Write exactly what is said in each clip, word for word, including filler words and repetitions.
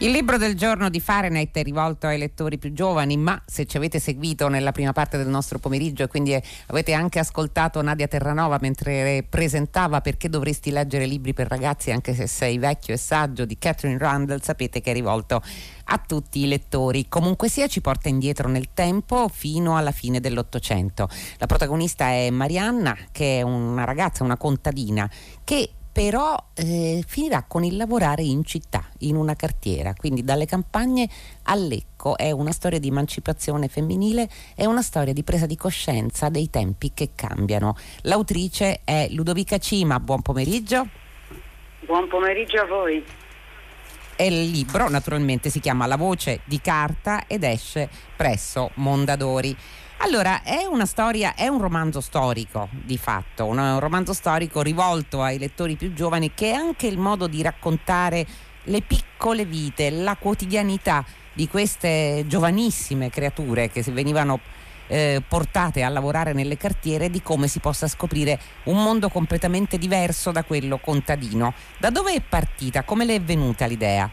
Il libro del giorno di Fahrenheit è rivolto ai lettori più giovani, ma se ci avete seguito nella prima parte del nostro pomeriggio e quindi avete anche ascoltato Nadia Terranova mentre presentava Perché dovresti leggere libri per ragazzi anche se sei vecchio e saggio di Katherine Rundell, sapete che è rivolto a tutti i lettori. Comunque sia, ci porta indietro nel tempo fino alla fine dell'Ottocento. La protagonista è Marianna, che è una ragazza, una contadina, che però eh, finirà con il lavorare in città, in una cartiera, quindi dalle campagne a Lecco. È una storia di emancipazione femminile, è una storia di presa di coscienza dei tempi che cambiano. L'autrice è Ludovica Cima. Buon pomeriggio. Buon pomeriggio a voi. E il libro naturalmente si chiama La voce di carta ed esce presso Mondadori. Allora, è una storia, è un romanzo storico di fatto, un romanzo storico rivolto ai lettori più giovani, che è anche il modo di raccontare le piccole vite, la quotidianità di queste giovanissime creature che venivano eh, portate a lavorare nelle cartiere, di come si possa scoprire un mondo completamente diverso da quello contadino. Da dove è partita? Come le è venuta l'idea?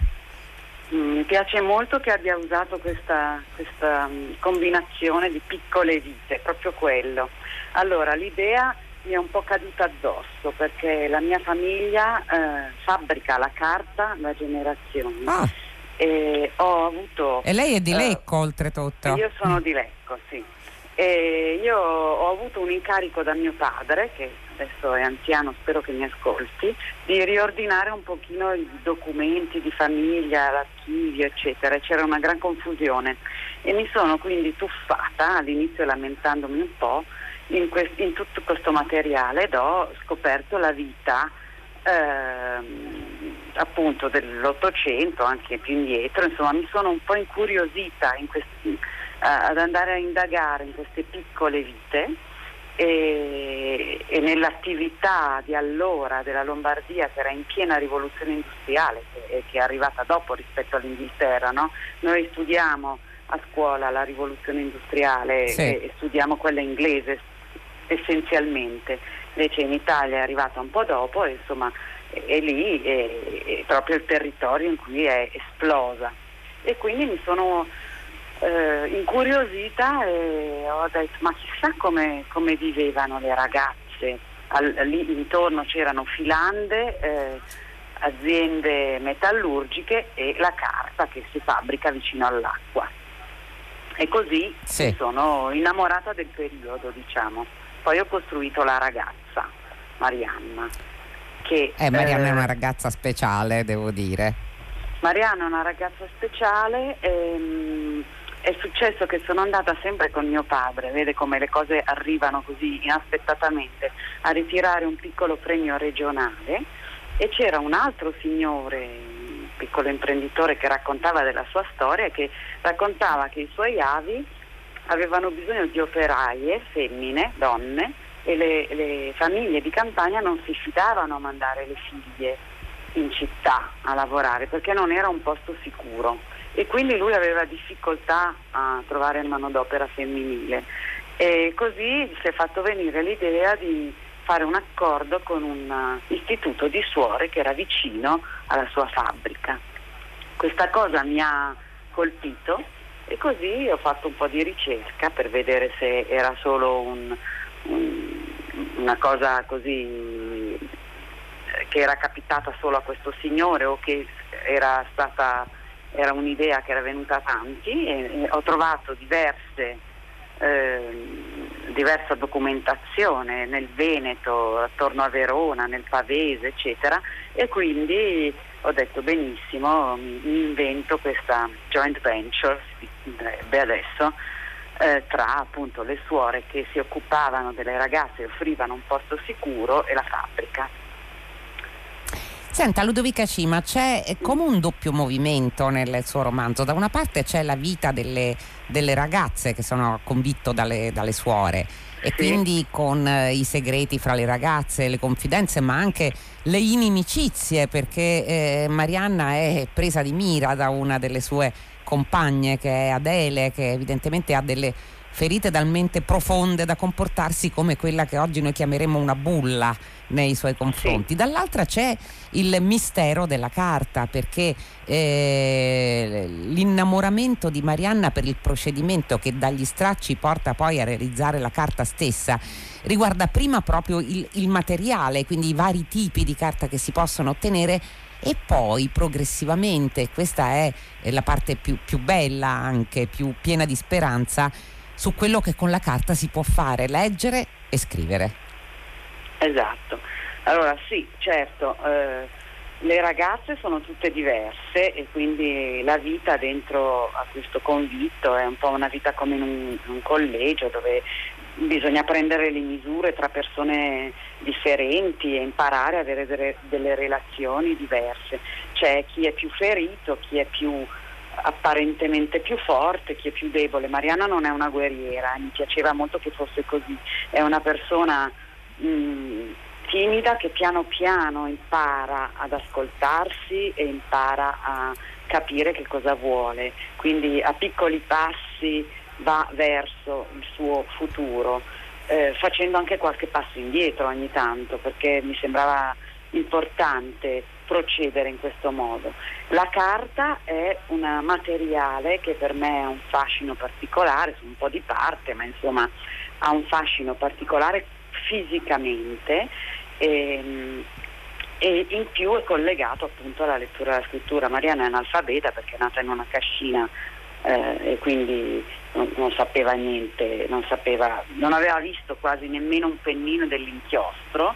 Mi piace molto che abbia usato questa, questa combinazione di piccole vite, proprio quello. Allora, l'idea mi è un po' caduta addosso perché la mia famiglia eh, fabbrica la carta da generazioni. Ah. E ho avuto... E lei è di Lecco, uh, oltretutto. Io sono di Lecco, sì. E io ho avuto un incarico da mio padre, che adesso è anziano, spero che mi ascolti, di riordinare un pochino i documenti di famiglia, l'archivio eccetera. C'era una gran confusione e mi sono quindi tuffata all'inizio, lamentandomi un po' in, quest- in tutto questo materiale, ed ho scoperto la vita ehm, appunto dell'Ottocento, anche più indietro. Insomma, mi sono un po' incuriosita in questi ad andare a indagare in queste piccole vite e, e nell'attività di allora della Lombardia, che era in piena rivoluzione industriale, che, che è arrivata dopo rispetto all'Inghilterra, no? Noi studiamo a scuola la rivoluzione industriale, sì, e, e studiamo quella inglese essenzialmente, invece in Italia è arrivata un po' dopo, e insomma è, è lì è, è proprio il territorio in cui è esplosa, e quindi mi sono Eh, incuriosita e ho detto: ma chissà come, come vivevano le ragazze. Al, lì intorno c'erano filande, eh, aziende metallurgiche e la carta che si fabbrica vicino all'acqua, e così sì, mi sono innamorata del periodo, diciamo. Poi ho costruito la ragazza Marianna, che eh, Marianna eh, è una ragazza speciale, devo dire. Marianna è una ragazza speciale. ehm, È successo che sono andata sempre con mio padre, vede come le cose arrivano così inaspettatamente, a ritirare un piccolo premio regionale, e c'era un altro signore, un piccolo imprenditore, che raccontava della sua storia, che raccontava che i suoi avi avevano bisogno di operaie, femmine, donne, e le, le famiglie di campagna non si fidavano a mandare le figlie in città a lavorare perché non era un posto sicuro, e quindi lui aveva difficoltà a trovare manodopera femminile, e così si è fatto venire l'idea di fare un accordo con un istituto di suore che era vicino alla sua fabbrica. Questa cosa mi ha colpito, e così ho fatto un po' di ricerca per vedere se era solo un, un, una cosa così che era capitata solo a questo signore, o che era stata era un'idea che era venuta a tanti, e ho trovato diverse eh, diversa documentazione nel Veneto, attorno a Verona, nel Pavese eccetera, e quindi ho detto: benissimo, mi invento questa joint venture, si direbbe adesso, eh, tra appunto le suore che si occupavano delle ragazze, offrivano un posto sicuro, e la fabbrica. Senta, Ludovica Cima, c'è come un doppio movimento nel suo romanzo. Da una parte c'è la vita delle, delle ragazze che sono convitto dalle, dalle suore, e sì, quindi con eh, i segreti fra le ragazze, le confidenze, ma anche le inimicizie, perché eh, Marianna è presa di mira da una delle sue compagne, che è Adele, che evidentemente ha delle ferite talmente profonde da comportarsi come quella che oggi noi chiameremo una bulla nei suoi confronti. Sì. Dall'altra c'è il mistero della carta, perché eh, l'innamoramento di Marianna per il procedimento che dagli stracci porta poi a realizzare la carta stessa riguarda prima proprio il, il materiale, quindi i vari tipi di carta che si possono ottenere, e poi progressivamente, questa è la parte più, più bella, anche più piena di speranza, su quello che con la carta si può fare, leggere e scrivere. Esatto, allora sì, certo, eh, le ragazze sono tutte diverse e quindi la vita dentro a questo convitto è un po' una vita come in un, un collegio, dove bisogna prendere le misure tra persone differenti e imparare a avere delle, delle relazioni diverse. C'è chi è più ferito, chi è più apparentemente più forte, chi è più debole. Marianna non è una guerriera, mi piaceva molto che fosse così, è una persona mh, timida che piano piano impara ad ascoltarsi e impara a capire che cosa vuole, quindi a piccoli passi va verso il suo futuro, eh, facendo anche qualche passo indietro ogni tanto, perché mi sembrava importante procedere in questo modo. La carta è un materiale che per me ha un fascino particolare, sono un po' di parte, ma insomma ha un fascino particolare fisicamente, e, e in più è collegato appunto alla lettura e alla scrittura. Marianna è analfabeta perché è nata in una cascina, eh, e quindi non, non sapeva niente, non sapeva, non aveva visto quasi nemmeno un pennino dell'inchiostro,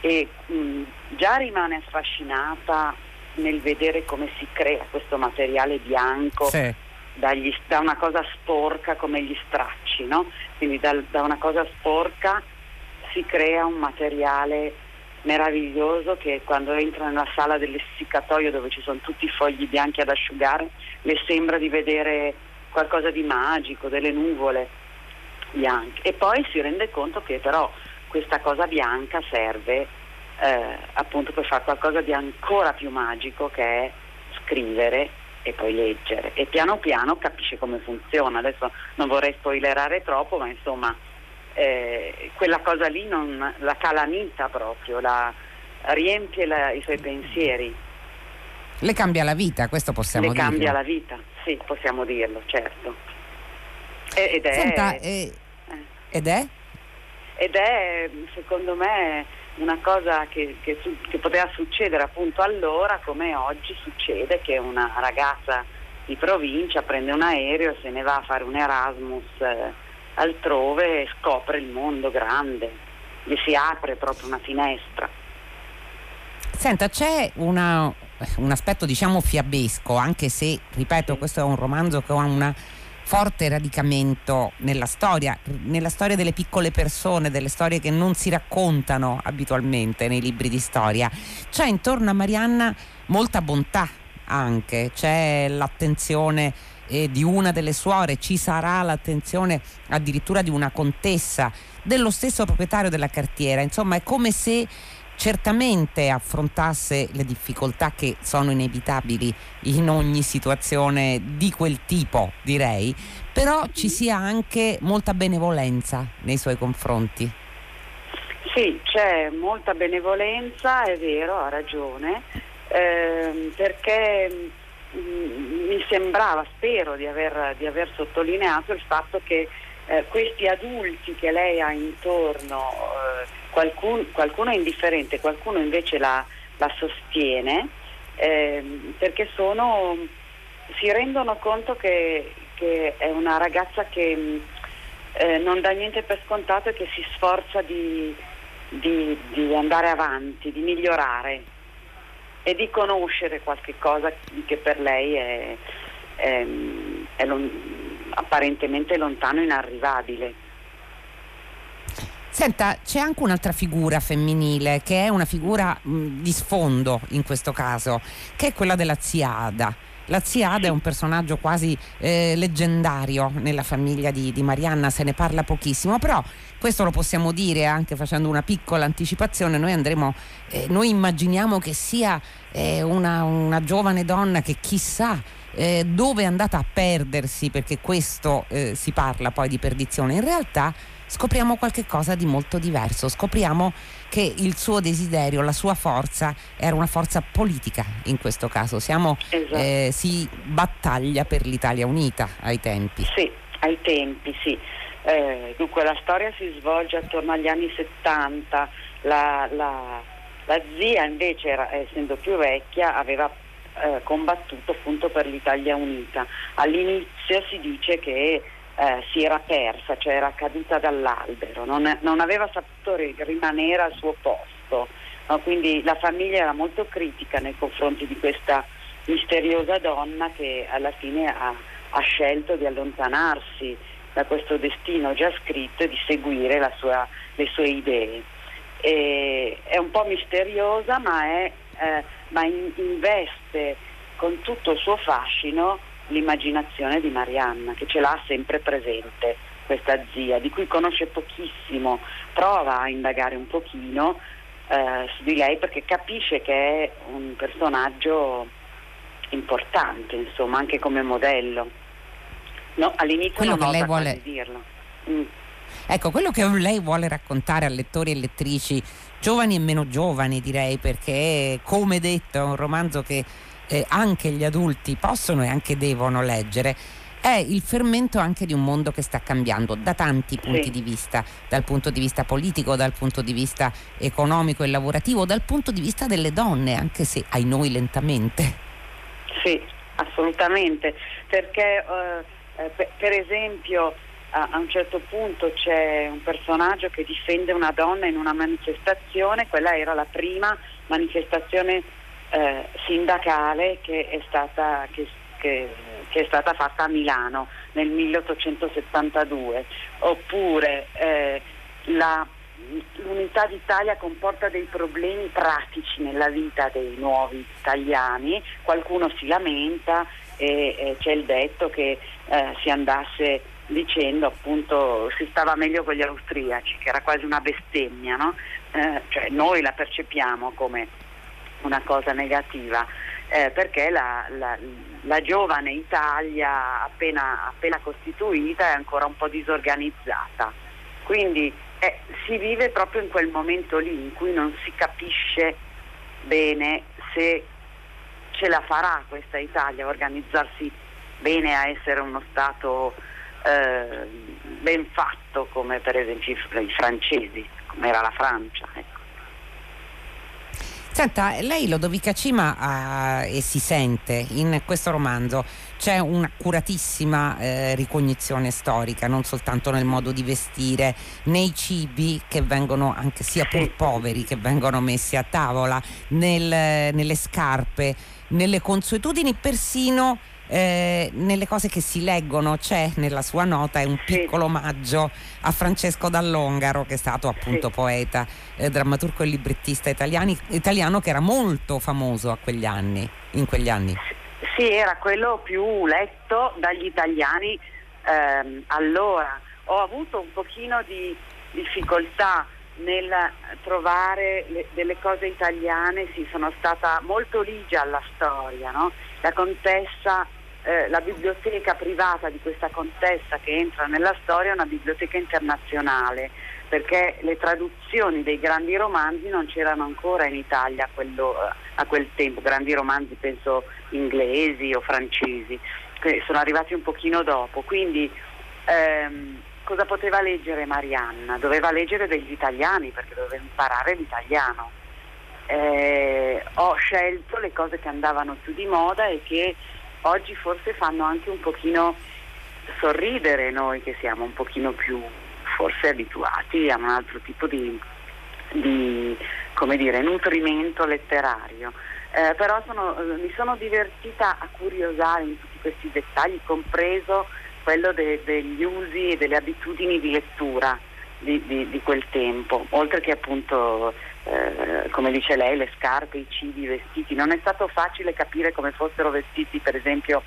e mh, già rimane affascinata nel vedere come si crea questo materiale bianco, sì, dagli, da una cosa sporca come gli stracci, no? Quindi da, da una cosa sporca si crea un materiale meraviglioso che quando entra nella sala dell'essiccatoio, dove ci sono tutti i fogli bianchi ad asciugare, le sembra di vedere qualcosa di magico, delle nuvole bianche, e poi si rende conto che però questa cosa bianca serve eh, appunto per fare qualcosa di ancora più magico, che è scrivere e poi leggere, e piano piano capisce come funziona. Adesso non vorrei spoilerare troppo, ma insomma eh, quella cosa lì non, la calamita proprio, la, riempie la, i suoi pensieri, le cambia la vita, questo possiamo le dirlo. Cambia la vita, sì, possiamo dirlo, certo. E, ed è Senta, eh, ed è? Ed è secondo me una cosa che, che, che poteva succedere appunto allora, come oggi succede che una ragazza di provincia prende un aereo, se ne va a fare un Erasmus eh, altrove e scopre il mondo grande, gli si apre proprio una finestra. Senta, c'è una, un aspetto diciamo fiabesco, anche se, ripeto, questo è un romanzo che ha una forte radicamento nella storia, nella storia delle piccole persone, delle storie che non si raccontano abitualmente nei libri di storia. C'è intorno a Marianna molta bontà anche, c'è l'attenzione eh, di una delle suore, ci sarà l'attenzione addirittura di una contessa, dello stesso proprietario della cartiera. Insomma, è come se certamente affrontasse le difficoltà che sono inevitabili in ogni situazione di quel tipo, direi, però ci sia anche molta benevolenza nei suoi confronti. Sì, c'è molta benevolenza, è vero, ha ragione, eh, perché mh, mi sembrava, spero di aver, di aver sottolineato il fatto che Eh, questi adulti che lei ha intorno, eh, qualcun, qualcuno è indifferente, qualcuno invece la, la sostiene, eh, perché sono, si rendono conto che, che è una ragazza che eh, non dà niente per scontato e che si sforza di, di, di andare avanti, di migliorare e di conoscere qualche cosa che per lei è, è, è lontano, apparentemente lontano, inarrivabile. Senta, c'è anche un'altra figura femminile che è una figura mh, di sfondo in questo caso, che è quella della zia Ada. La zia Ada è un personaggio quasi eh, leggendario nella famiglia di, di Marianna, se ne parla pochissimo, però questo lo possiamo dire anche facendo una piccola anticipazione. Noi andremo, eh, noi immaginiamo che sia eh, una, una giovane donna che chissà eh, dove è andata a perdersi, perché questo eh, si parla poi di perdizione, in realtà scopriamo qualche cosa di molto diverso, scopriamo che il suo desiderio, la sua forza era una forza politica in questo caso. Siamo, esatto. eh, si battaglia per l'Italia unita ai tempi. Sì, ai tempi, sì. Eh, dunque la storia si svolge attorno agli anni settanta, la, la, la zia invece era, essendo più vecchia, aveva eh, combattuto appunto per l'Italia unita. All'inizio si dice che Eh, si era persa, cioè era caduta dall'albero, non, non aveva saputo rimanere al suo posto, no? Quindi la famiglia era molto critica nei confronti di questa misteriosa donna che alla fine ha, ha scelto di allontanarsi da questo destino già scritto e di seguire la sua, le sue idee. E, è un po' misteriosa, ma, è, eh, ma in, investe con tutto il suo fascino l'immaginazione di Marianna, che ce l'ha sempre presente, questa zia di cui conosce pochissimo, prova a indagare un pochino eh, su di lei, perché capisce che è un personaggio importante, insomma, anche come modello. No, all'inizio non osa vuole... dirlo. Mm. Ecco, quello che lei vuole raccontare a lettori e lettrici giovani e meno giovani, direi, perché come detto è un romanzo che Eh, anche gli adulti possono e anche devono leggere, è il fermento anche di un mondo che sta cambiando da tanti punti sì. di vista, dal punto di vista politico, dal punto di vista economico e lavorativo, dal punto di vista delle donne, anche se ai noi lentamente. Sì, assolutamente, perché eh, per, per esempio a, a un certo punto c'è un personaggio che difende una donna in una manifestazione, quella era la prima manifestazione Eh, sindacale che è stata che, che, che è stata fatta a Milano nel milleottocentosettantadue, oppure eh, la, l'unità d'Italia comporta dei problemi pratici nella vita dei nuovi italiani, qualcuno si lamenta e, e c'è il detto che eh, si andasse dicendo appunto si stava meglio con gli austriaci, che era quasi una bestemmia, no? Eh, cioè noi la percepiamo come una cosa negativa, eh, perché la, la, la giovane Italia appena, appena costituita è ancora un po' disorganizzata, quindi eh, si vive proprio in quel momento lì in cui non si capisce bene se ce la farà questa Italia a organizzarsi bene, a essere uno Stato eh, ben fatto come per esempio i francesi, come era la Francia, ecco. Senta, lei Ludovica Cima eh, e si sente in questo romanzo, c'è un'accuratissima eh, ricognizione storica, non soltanto nel modo di vestire, nei cibi che vengono, anche sia pur poveri, che vengono messi a tavola, nel, nelle scarpe, nelle consuetudini, persino eh, nelle cose che si leggono. C'è nella sua nota è un piccolo omaggio a Francesco Dall'Ongaro, che è stato appunto poeta, eh, drammaturgo e librettista italiani, italiano, che era molto famoso a quegli anni, in quegli anni. Sì, era quello più letto dagli italiani ehm, allora. Ho avuto un pochino di difficoltà nel trovare le, delle cose italiane, sì, sono stata molto ligia alla storia, no? La contessa, eh, la biblioteca privata di questa contessa che entra nella storia è una biblioteca internazionale, perché le traduzioni dei grandi romanzi non c'erano ancora in Italia a, quello, a quel tempo, grandi romanzi penso inglesi o francesi, che sono arrivati un pochino dopo, quindi ehm, cosa poteva leggere Marianna? Doveva leggere degli italiani, perché doveva imparare l'italiano. Eh, ho scelto le cose che andavano più di moda e che oggi forse fanno anche un pochino sorridere noi, che siamo un pochino più forse abituati a un altro tipo di, di come dire, nutrimento letterario. Eh, però sono, mi sono divertita a curiosare in tutti questi dettagli, compreso quello de, degli usi e delle abitudini di lettura di, di, di quel tempo, oltre che appunto eh, come dice lei, le scarpe, i cibi, i vestiti. Non è stato facile capire come fossero vestiti per esempio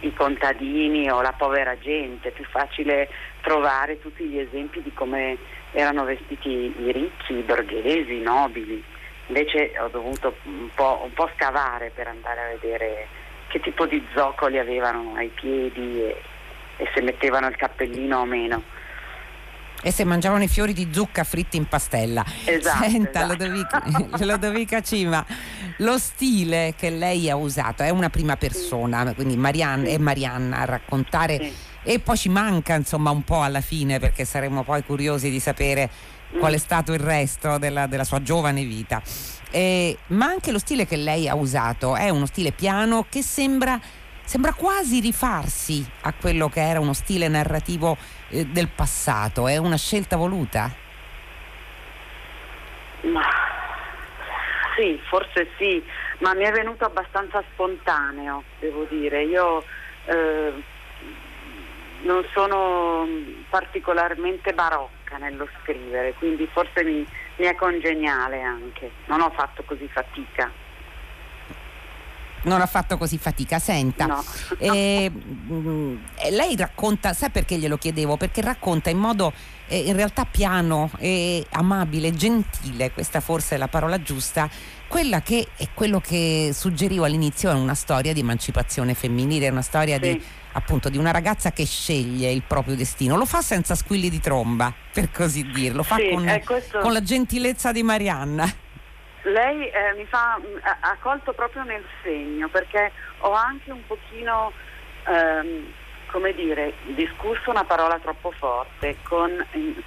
i contadini o la povera gente, è più facile trovare tutti gli esempi di come erano vestiti i ricchi, i borghesi, i nobili. Invece ho dovuto un po', un po' scavare per andare a vedere che tipo di zoccoli avevano ai piedi e, e se mettevano il cappellino o meno. E se mangiavano i fiori di zucca fritti in pastella. Esatto. Senta, esatto. Ludovica, Ludovica Cima, lo stile che lei ha usato è una prima persona, sì. Quindi Marianna, sì. È Marianna a raccontare, sì. E poi ci manca insomma un po' alla fine, perché saremo poi curiosi di sapere mm. qual è stato il resto della, della sua giovane vita. Eh, ma anche lo stile che lei ha usato è uno stile piano che sembra sembra quasi rifarsi a quello che era uno stile narrativo eh, del passato. È una scelta voluta? Ma sì, forse sì, ma mi è venuto abbastanza spontaneo, devo dire. Io eh, non sono particolarmente barocca nello scrivere, quindi forse mi, mi è congeniale anche. Non ho fatto così fatica. Non ha fatto così fatica, senta. No. Eh, lei racconta, sai perché glielo chiedevo? Perché racconta in modo eh, in realtà piano e amabile, gentile, questa forse è la parola giusta, quella che è quello che suggerivo all'inizio, è una storia di emancipazione femminile, è una storia, sì, di appunto di una ragazza che sceglie il proprio destino, lo fa senza squilli di tromba, per così dire, lo fa sì, con, eh, questo... con la gentilezza di Marianna. Lei eh, mi fa, ha colto proprio nel segno, perché ho anche un pochino, ehm, come dire, discusso una parola troppo forte con,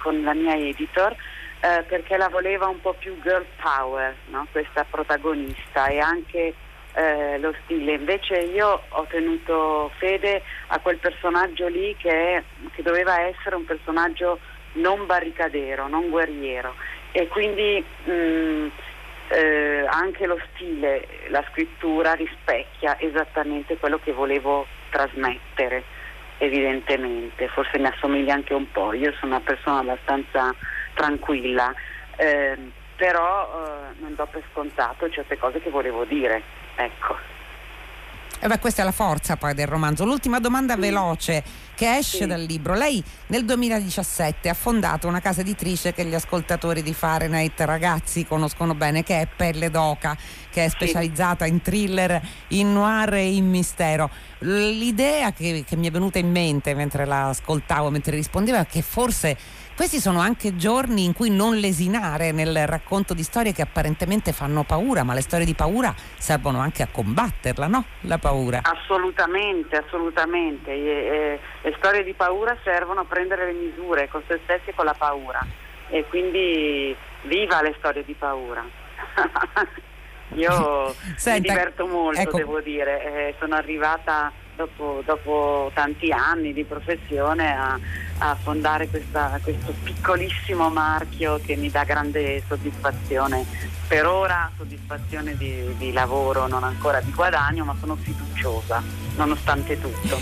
con la mia editor, eh, perché la voleva un po' più girl power, no? Questa protagonista, e anche eh, lo stile. Invece io ho tenuto fede a quel personaggio lì che, è, che doveva essere un personaggio non barricadero, non guerriero, e quindi... Mh, Eh, anche lo stile, la scrittura rispecchia esattamente quello che volevo trasmettere, evidentemente. Forse mi assomiglia anche un po', io sono una persona abbastanza tranquilla, eh, però eh, non do per scontato certe cose che volevo dire, ecco. Eh beh, questa è la forza poi del romanzo. L'ultima domanda, sì, veloce, che esce, sì, dal libro. Lei nel duemiladiciassette ha fondato una casa editrice che gli ascoltatori di Fahrenheit ragazzi conoscono bene, che è Pelle d'Oca, che è specializzata, sì, in thriller, in noir e in mistero. L'idea che, che mi è venuta in mente mentre la ascoltavo, mentre rispondeva, è che forse questi sono anche giorni in cui non lesinare nel racconto di storie che apparentemente fanno paura, ma le storie di paura servono anche a combatterla, no? La paura. Assolutamente, assolutamente. E, e, le storie di paura servono a prendere le misure con se stessi e con la paura. E quindi viva le storie di paura. Io Senta, mi diverto molto, ecco, devo dire. Eh, sono arrivata... Dopo, dopo tanti anni di professione a, a fondare questa, questo piccolissimo marchio che mi dà grande soddisfazione, per ora soddisfazione di, di lavoro, non ancora di guadagno, ma sono fiduciosa nonostante tutto.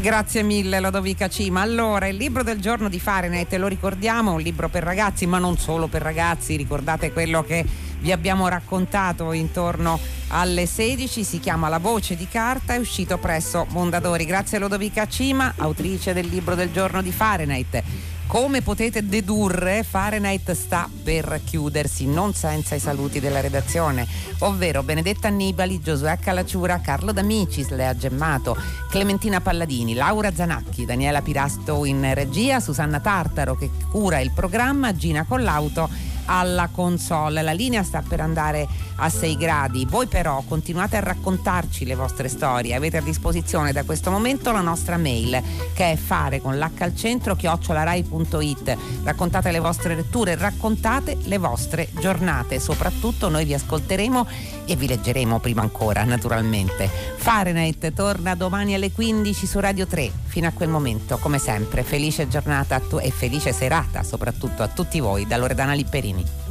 Grazie mille Ludovica Cima. Allora, il libro del giorno di Fahrenheit, lo ricordiamo, un libro per ragazzi, ma non solo per ragazzi, ricordate quello che vi abbiamo raccontato intorno alle sedici, si chiama La voce di carta, è uscito presso Mondadori. Grazie a Ludovica Cima, autrice del libro del giorno di Fahrenheit. Come potete dedurre, Fahrenheit sta per chiudersi, non senza i saluti della redazione, ovvero Benedetta Annibali, Giosuè Calaciura, Carlo D'Amici, Lea Gemmato, Clementina Palladini, Laura Zanacchi, Daniela Pirasto in regia, Susanna Tartaro che cura il programma, Gina Collauto alla console. La linea sta per andare a sei gradi. Voi però continuate a raccontarci le vostre storie. Avete a disposizione da questo momento la nostra mail, che è fare con l'h al centro chiocciola rai punto it. Raccontate le vostre letture, raccontate le vostre giornate, soprattutto noi vi ascolteremo e vi leggeremo prima ancora, naturalmente. Fahrenheit torna domani alle quindici su Radio tre. Fino a quel momento, come sempre, felice giornata e felice serata soprattutto a tutti voi da Loredana Lipperini.